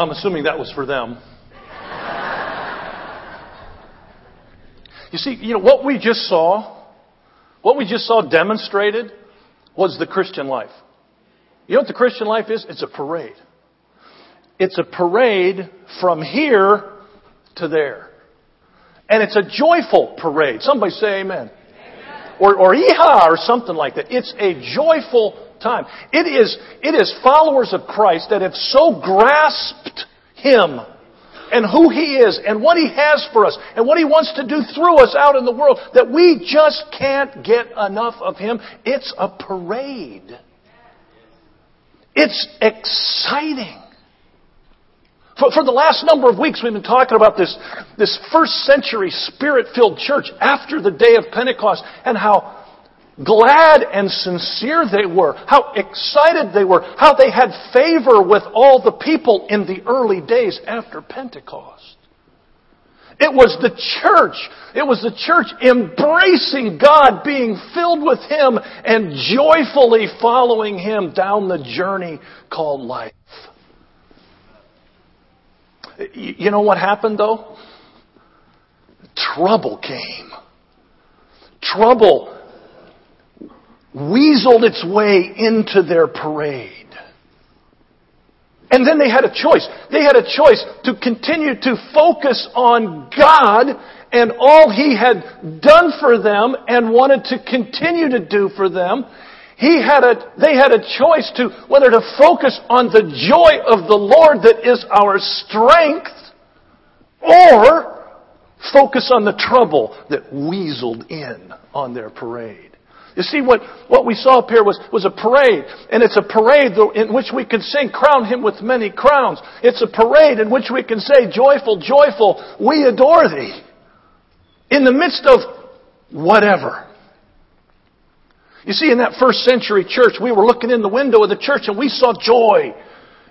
I'm assuming that was for them. You see, what we just saw demonstrated was the Christian life. You know what the Christian life is? It's a parade. It's a parade from here to there. And it's a joyful parade. Somebody say amen. Amen. Or yeehaw or something like that. It's a joyful time. It is followers of Christ that have so grasped Him and who He is and what He has for us and what He wants to do through us out in the world that we just can't get enough of Him. It's a parade. It's exciting. For the last number of weeks, we've been talking about this first century Spirit-filled church after the day of Pentecost and how glad and sincere they were, how excited they were, how they had favor with all the people in the early days after Pentecost. It was the church embracing God, being filled with Him, and joyfully following Him down the journey called life. You know what happened, though? Trouble came. Trouble weaseled its way into their parade. And then they had a choice. They had a choice to continue to focus on God and all He had done for them and wanted to continue to do for them. They had a choice to whether to focus on the joy of the Lord that is our strength or focus on the trouble that weaseled in on their parade. You see, what we saw up here was a parade. And it's a parade in which we can sing, "Crown Him with many crowns." It's a parade in which we can say, "Joyful, joyful, we adore Thee." In the midst of whatever. You see, in that first century church, we were looking in the window of the church and we saw joy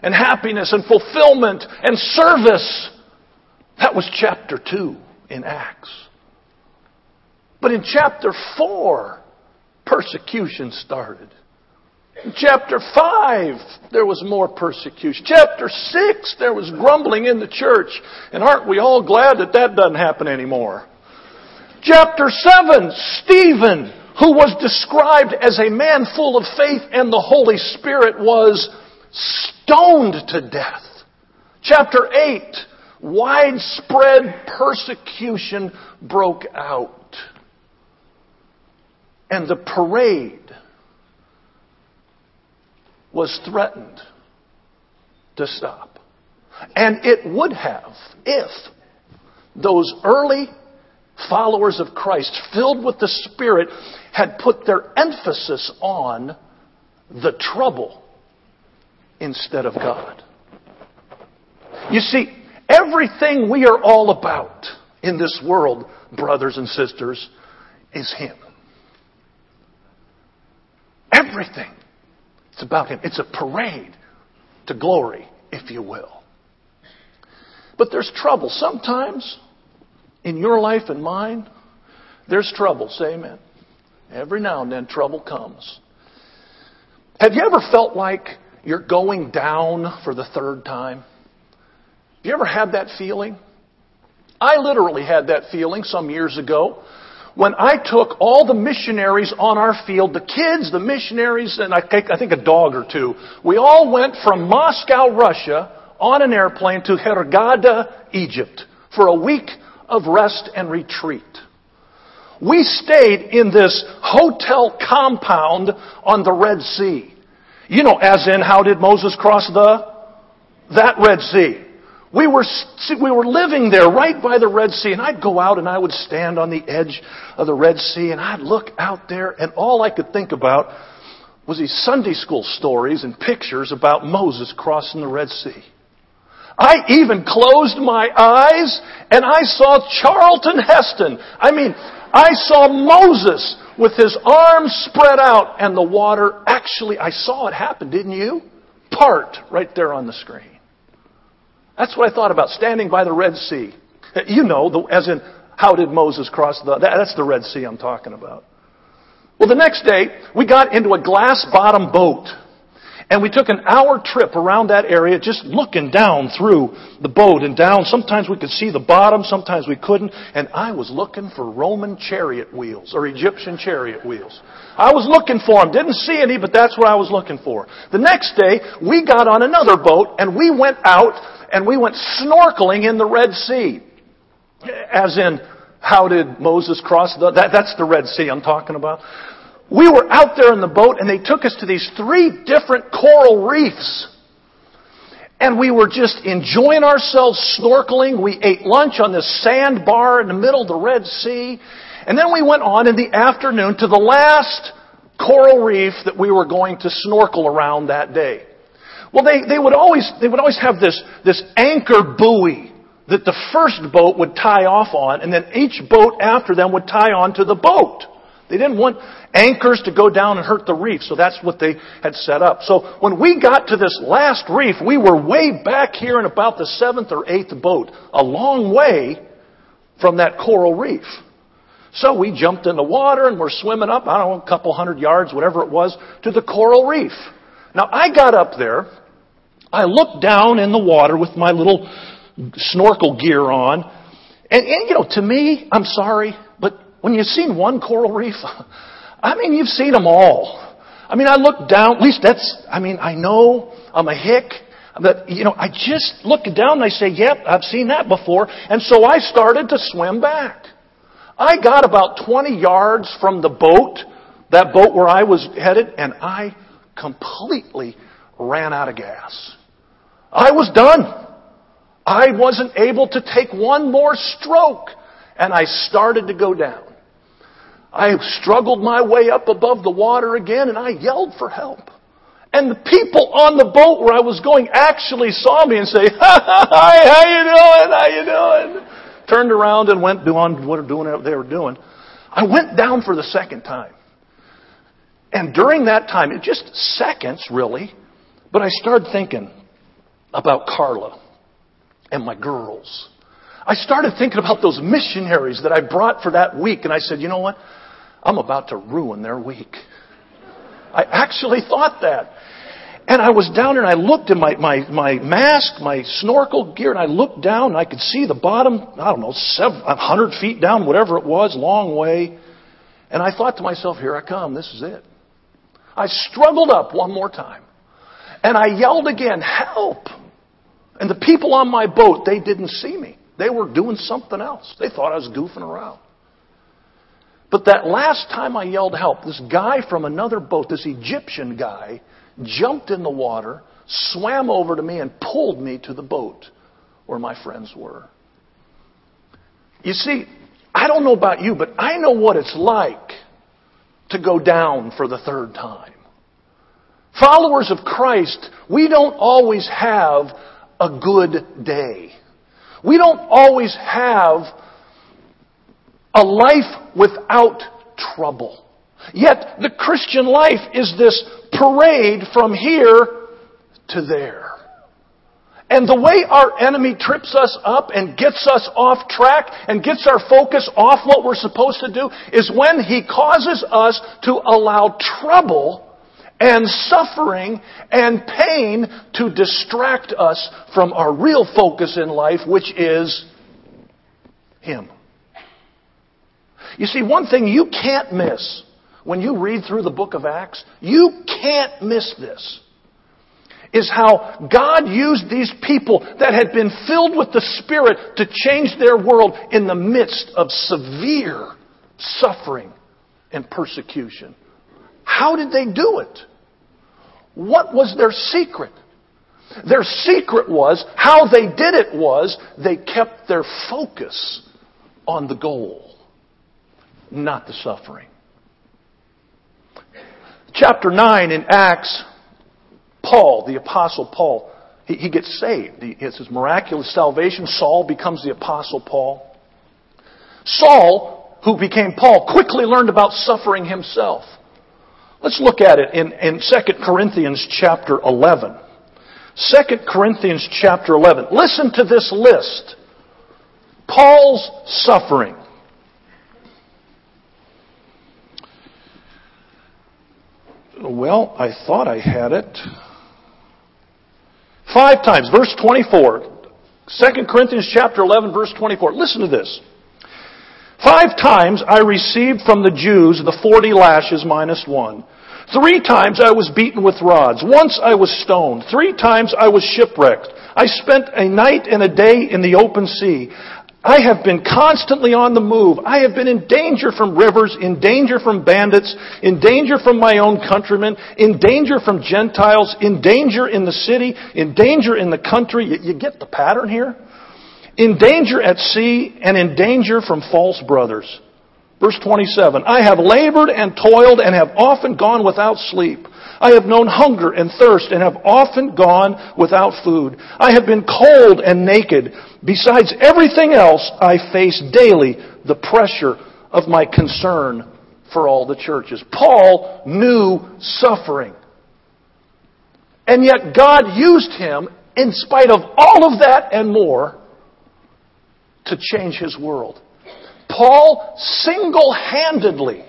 and happiness and fulfillment and service. That was chapter 2 in Acts. But in chapter 4... persecution started. In chapter 5, there was more persecution. Chapter 6, there was grumbling in the church. And aren't we all glad that doesn't happen anymore? Chapter 7, Stephen, who was described as a man full of faith and the Holy Spirit, was stoned to death. Chapter 8, widespread persecution broke out. And the parade was threatened to stop. And it would have if those early followers of Christ, filled with the Spirit, had put their emphasis on the trouble instead of God. You see, everything we are all about in this world, brothers and sisters, is Him. Everything. It's about Him. It's a parade to glory, if you will. But there's trouble. Sometimes, in your life and mine, there's trouble. Say amen. Every now and then, trouble comes. Have you ever felt like you're going down for the third time? Have you ever had that feeling? I literally had that feeling some years ago. When I took all the missionaries on our field, the kids, the missionaries, and I think a dog or two, we all went from Moscow, Russia, on an airplane to Hurghada, Egypt, for a week of rest and retreat. We stayed in this hotel compound on the Red Sea. You know, as in, how did Moses cross that Red Sea? We were living there right by the Red Sea, and I'd go out and I would stand on the edge of the Red Sea and I'd look out there, and all I could think about was these Sunday school stories and pictures about Moses crossing the Red Sea. I even closed my eyes and I saw Charlton Heston. I saw Moses with his arms spread out and the water, actually, I saw it happen, didn't you? Part right there on the screen. That's what I thought about, standing by the Red Sea. You know, as in, how did Moses cross that's the Red Sea I'm talking about. Well, the next day, we got into a glass-bottom boat. And we took an hour trip around that area, just looking down through the boat and down. Sometimes we could see the bottom, sometimes we couldn't. And I was looking for Roman chariot wheels or Egyptian chariot wheels. I was looking for them. Didn't see any, but that's what I was looking for. The next day, we got on another boat and we went out and we went snorkeling in the Red Sea. As in, how did Moses cross? That's the Red Sea I'm talking about. We were out there in the boat, and they took us to these 3 different coral reefs. And we were just enjoying ourselves snorkeling. We ate lunch on this sandbar in the middle of the Red Sea. And then we went on in the afternoon to the last coral reef that we were going to snorkel around that day. Well, they would always have this anchor buoy that the first boat would tie off on, and then each boat after them would tie on to the boat. They didn't want anchors to go down and hurt the reef, so that's what they had set up. So when we got to this last reef, we were way back here in about the 7th or 8th boat, a long way from that coral reef. So we jumped in the water and we're swimming up, I don't know, a couple hundred yards, whatever it was, to the coral reef. Now, I got up there, I looked down in the water with my little snorkel gear on, and you know, to me, I'm sorry, but when you've seen one coral reef, I mean, you've seen them all. I mean, I looked down, at least that's, I mean, I know I'm a hick, but, you know, I just look down and I say, yep, I've seen that before. And so I started to swim back. I got about 20 yards from the boat, that boat where I was headed, and I completely ran out of gas. I was done. I wasn't able to take one more stroke, and I started to go down. I struggled my way up above the water again, and I yelled for help. And the people on the boat where I was going actually saw me and say, "Hi, how you doing? Turned around and went on what they were doing. I went down for the second time. And during that time, it just seconds really, but I started thinking about Carla and my girls. I started thinking about those missionaries that I brought for that week, and I said, you know what? I'm about to ruin their week. I actually thought that. And I was down there, and I looked in my mask, my snorkel gear, and I looked down, and I could see the bottom, I don't know, 700 feet down, whatever it was, long way. And I thought to myself, here I come, this is it. I struggled up one more time, and I yelled again, help! And the people on my boat, they didn't see me. They were doing something else. They thought I was goofing around. But that last time I yelled help, this guy from another boat, this Egyptian guy, jumped in the water, swam over to me, and pulled me to the boat where my friends were. You see, I don't know about you, but I know what it's like to go down for the third time. Followers of Christ, we don't always have a good day. We don't always have a life without trouble. Yet the Christian life is this parade from here to there. And the way our enemy trips us up and gets us off track and gets our focus off what we're supposed to do is when he causes us to allow trouble and suffering and pain to distract us from our real focus in life, which is Him. You see, one thing you can't miss when you read through the book of Acts, you can't miss this, is how God used these people that had been filled with the Spirit to change their world in the midst of severe suffering and persecution. How did they do it? What was their secret? Their secret was, how they did it was, they kept their focus on the goal, not the suffering. Chapter 9 in Acts, Paul, the Apostle Paul, he gets saved. It's his miraculous salvation. Saul becomes the Apostle Paul. Saul, who became Paul, quickly learned about suffering himself. Let's look at it in 2 Corinthians chapter 11. 2 Corinthians chapter 11. Listen to this list. Paul's suffering. Well, I thought I had it. five times. Verse 24. 2 Corinthians chapter 11, verse 24. Listen to this. 5 times I received from the Jews the 40 lashes minus 1. 3 times I was beaten with rods. Once I was stoned. 3 times I was shipwrecked. I spent a night and a day in the open sea. I have been constantly on the move. I have been in danger from rivers, in danger from bandits, in danger from my own countrymen, in danger from Gentiles, in danger in the city, in danger in the country. You get the pattern here? In danger at sea and in danger from false brothers. Verse 27, I have labored and toiled and have often gone without sleep. I have known hunger and thirst and have often gone without food. I have been cold and naked. Besides everything else, I face daily the pressure of my concern for all the churches. Paul knew suffering. And yet God used him, in spite of all of that and more, to change his world. Paul single-handedly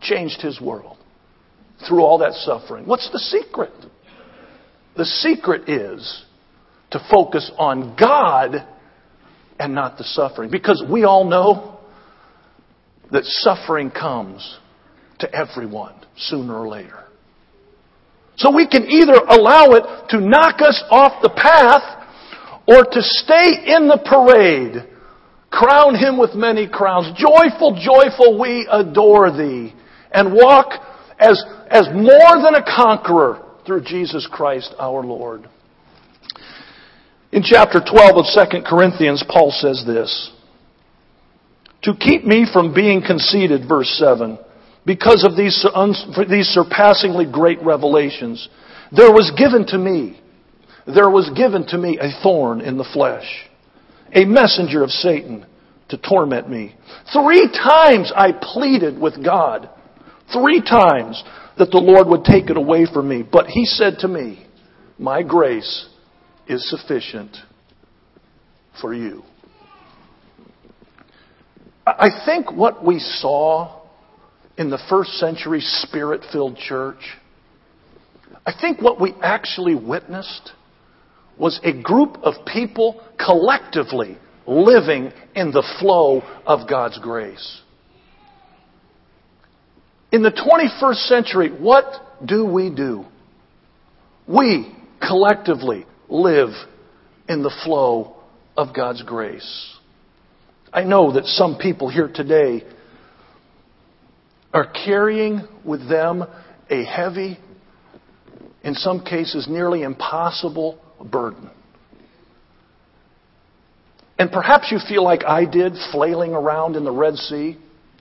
changed his world through all that suffering. What's the secret? The secret is to focus on God and not the suffering. Because we all know that suffering comes to everyone sooner or later. So we can either allow it to knock us off the path or to stay in the parade. Crown him with many crowns. Joyful, joyful, we adore thee. And walk as more than a conqueror through Jesus Christ our Lord. In chapter 12 of 2 Corinthians, Paul says this. To keep me from being conceited, verse 7, because of these surpassingly great revelations, there was given to me a thorn in the flesh, a messenger of Satan to torment me. 3 times I pleaded with God. 3 times that the Lord would take it away from me. But he said to me, my grace is sufficient for you. I think what we saw in the first century Spirit-filled church, I think what we actually witnessed was a group of people collectively living in the flow of God's grace. In the 21st century, what do? We collectively live in the flow of God's grace. I know that some people here today are carrying with them a heavy, in some cases nearly impossible, burden. And perhaps you feel like I did, flailing around in the Red Sea.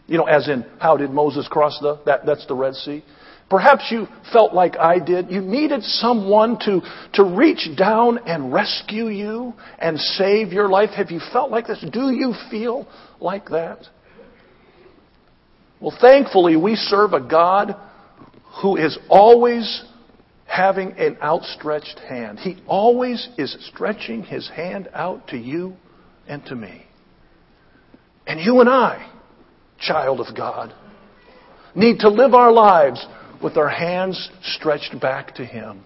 You know, as in, how did Moses cross that's the Red Sea? Perhaps you felt like I did. You needed someone to reach down and rescue you and save your life. Have you felt like this? Do you feel like that? Well, thankfully, we serve a God who is always having an outstretched hand. He always is stretching his hand out to you and to me. And you and I, child of God, need to live our lives with our hands stretched back to him.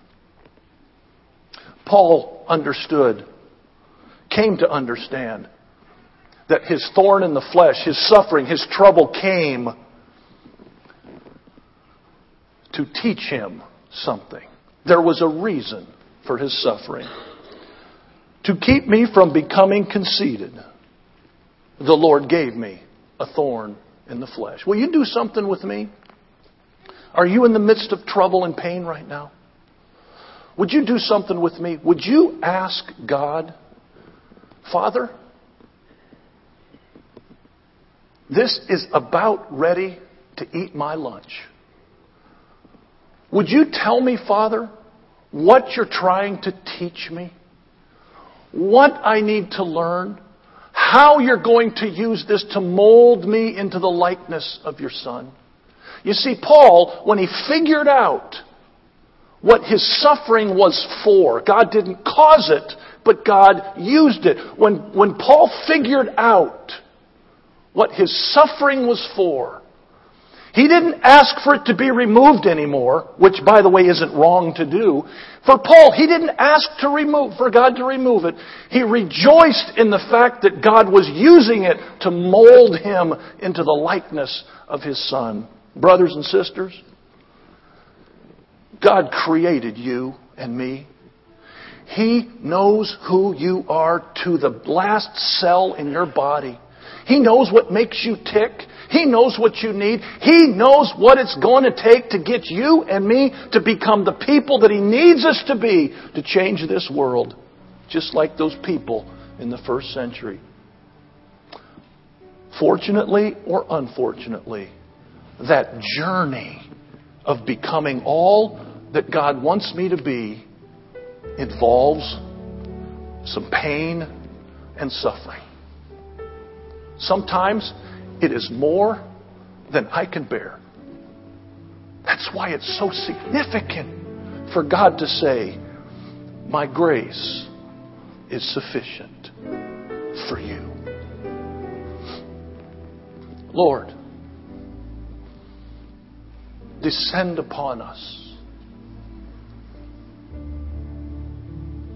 Paul came to understand that his thorn in the flesh, his suffering, his trouble came to teach him something. There was a reason for his suffering. To keep me from becoming conceited, the Lord gave me a thorn in the flesh. Will you do something with me? Are you in the midst of trouble and pain right now? Would you do something with me? Would you ask God, Father, this is about ready to eat my lunch. Would you tell me, Father, what you're trying to teach me? What I need to learn? How you're going to use this to mold me into the likeness of your Son? You see, Paul, when he figured out what his suffering was for, God didn't cause it, but God used it. When Paul figured out what his suffering was for, He didn't ask for it to be removed anymore, which, by the way, isn't wrong to do. For Paul, he didn't ask for God to remove it. He rejoiced in the fact that God was using it to mold him into the likeness of His Son. Brothers and sisters, God created you and me. He knows who you are to the last cell in your body. He knows what makes you tick. He knows what you need. He knows what it's going to take to get you and me to become the people that He needs us to be to change this world, just like those people in the first century. Fortunately or unfortunately, that journey of becoming all that God wants me to be involves some pain and suffering. Sometimes it is more than I can bear. That's why it's so significant for God to say, "My grace is sufficient for you." Lord, descend upon us.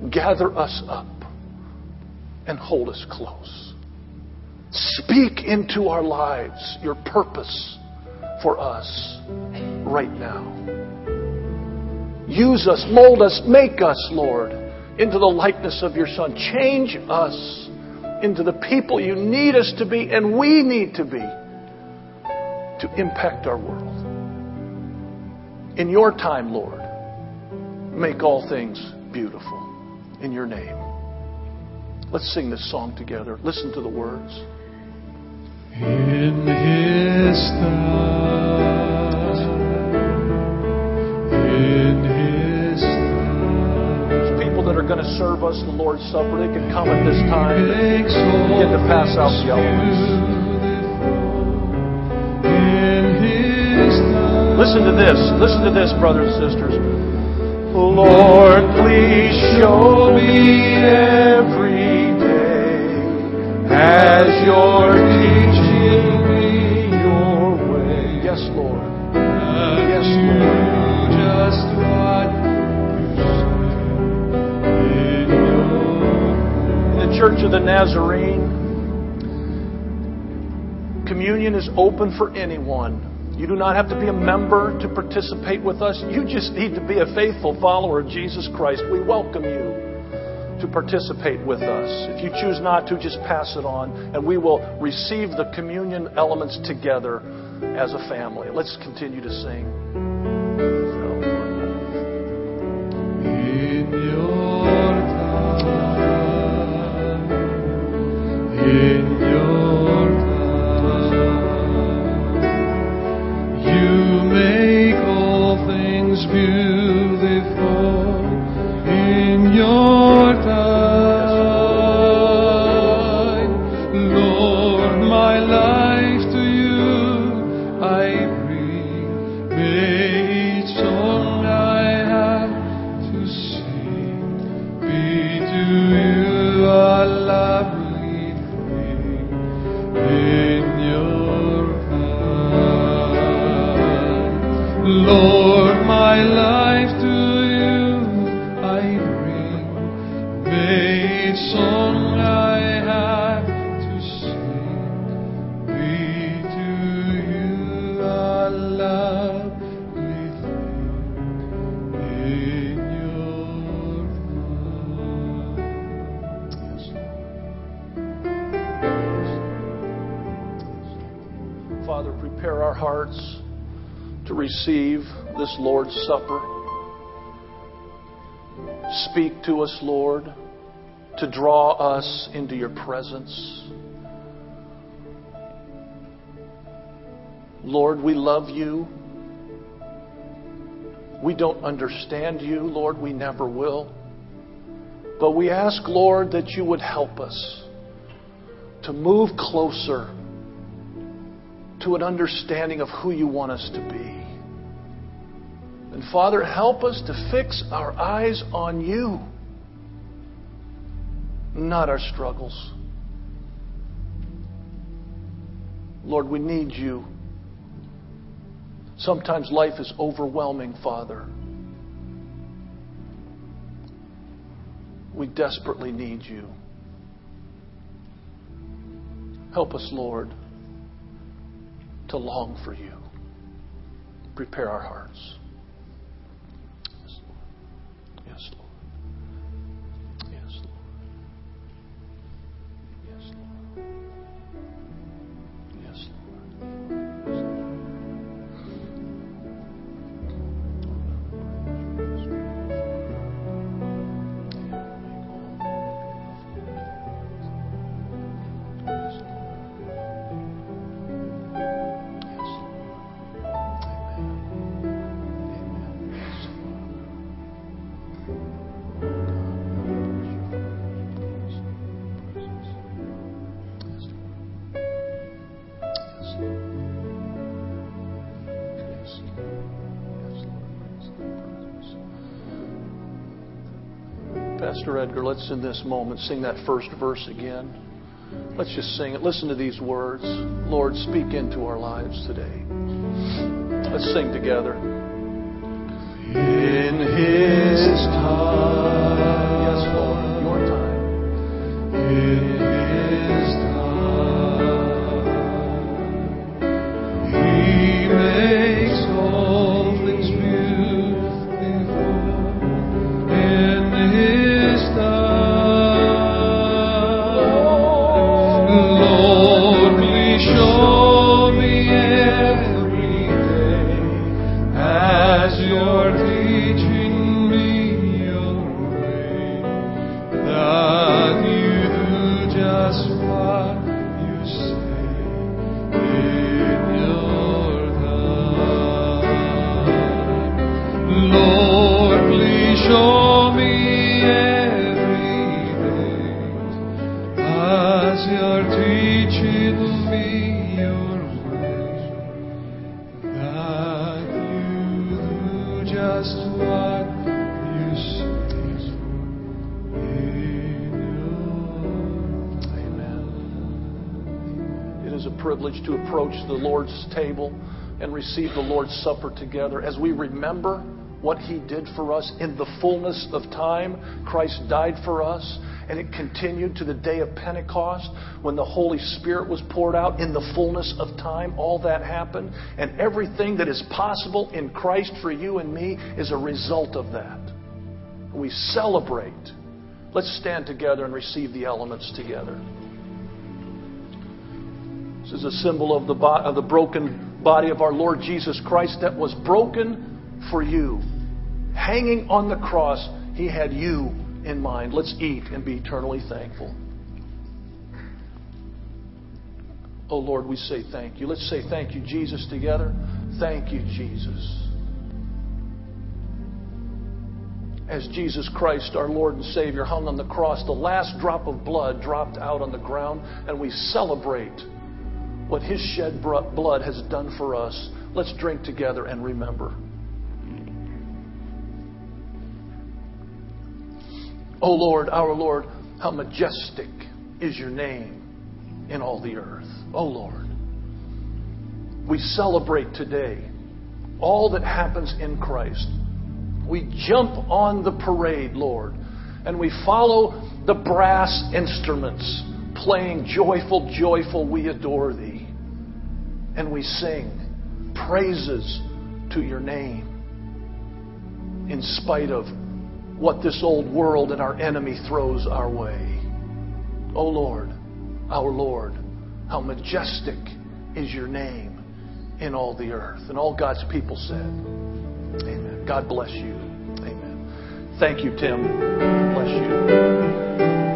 Gather us up and hold us close. Speak into our lives your purpose for us right now. Use us, mold us, make us, Lord, into the likeness of your Son. Change us into the people you need us to be and we need to be to impact our world. In your time, Lord, make all things beautiful. In your name. Let's sing this song together. Listen to the words. In His time, in His time. People that are going to serve us the Lord's Supper, they can come at this time and begin to pass out the elements. Listen to this, brothers and sisters. Lord, please show me every day as you're teaching me your way. Yes, Lord. Yes, Lord. Just what you say. In the Church of the Nazarene, communion is open for anyone. You do not have to be a member to participate with us. You just need to be a faithful follower of Jesus Christ. We welcome you to participate with us. If you choose not to, just pass it on, and we will receive the communion elements together as a family. Let's continue to sing. In your time, in your time. Beautiful in your time, Lord, my life to you I bring. May each song I have to sing be to you a lovely thing. In your time, Lord, my life to you I bring. May each song I have to sing be to you a lovely thing. In your heart. Father, prepare our hearts to receive this Lord's Supper. Speak to us, Lord, to draw us into your presence. Lord, we love you. We don't understand you, Lord. We never will. But we ask, Lord, that you would help us to move closer to an understanding of who you want us to be. And Father, help us to fix our eyes on you, not our struggles. Lord, we need you. Sometimes life is overwhelming, Father. We desperately need you. Help us, Lord, to long for you. Prepare our hearts. Yes, Lord. Yes, Lord. Yes, Lord. Yes, Lord. Yes, Pastor Edgar, let's in this moment sing that first verse again. Let's just sing it. Listen to these words. Lord, speak into our lives today. Let's sing together. In His time. Yes, Lord, your time. In His time. He makes all things beautiful. In His to approach the Lord's table and receive the Lord's Supper together as we remember what He did for us in the fullness of time. Christ died for us, and it continued to the day of Pentecost when the Holy Spirit was poured out in the fullness of time. All that happened, and everything that is possible in Christ for you and me is a result of that. We celebrate. Let's stand together and receive the elements together. This is a symbol of the broken body of our Lord Jesus Christ that was broken for you. Hanging on the cross, He had you in mind. Let's eat and be eternally thankful. Oh, Lord, we say thank you. Let's say thank you, Jesus, together. Thank you, Jesus. As Jesus Christ, our Lord and Savior, hung on the cross, the last drop of blood dropped out on the ground, and we celebrate what His shed blood has done for us. Let's drink together and remember. O Lord, our Lord, how majestic is your name in all the earth. O Lord, we celebrate today all that happens in Christ. We jump on the parade, Lord, and we follow the brass instruments playing joyful, joyful, we adore Thee. And we sing praises to your name in spite of what this old world and our enemy throws our way. O Lord, our Lord, how majestic is your name in all the earth. And all God's people said, amen. God bless you. Amen. Thank you, Tim. Bless you.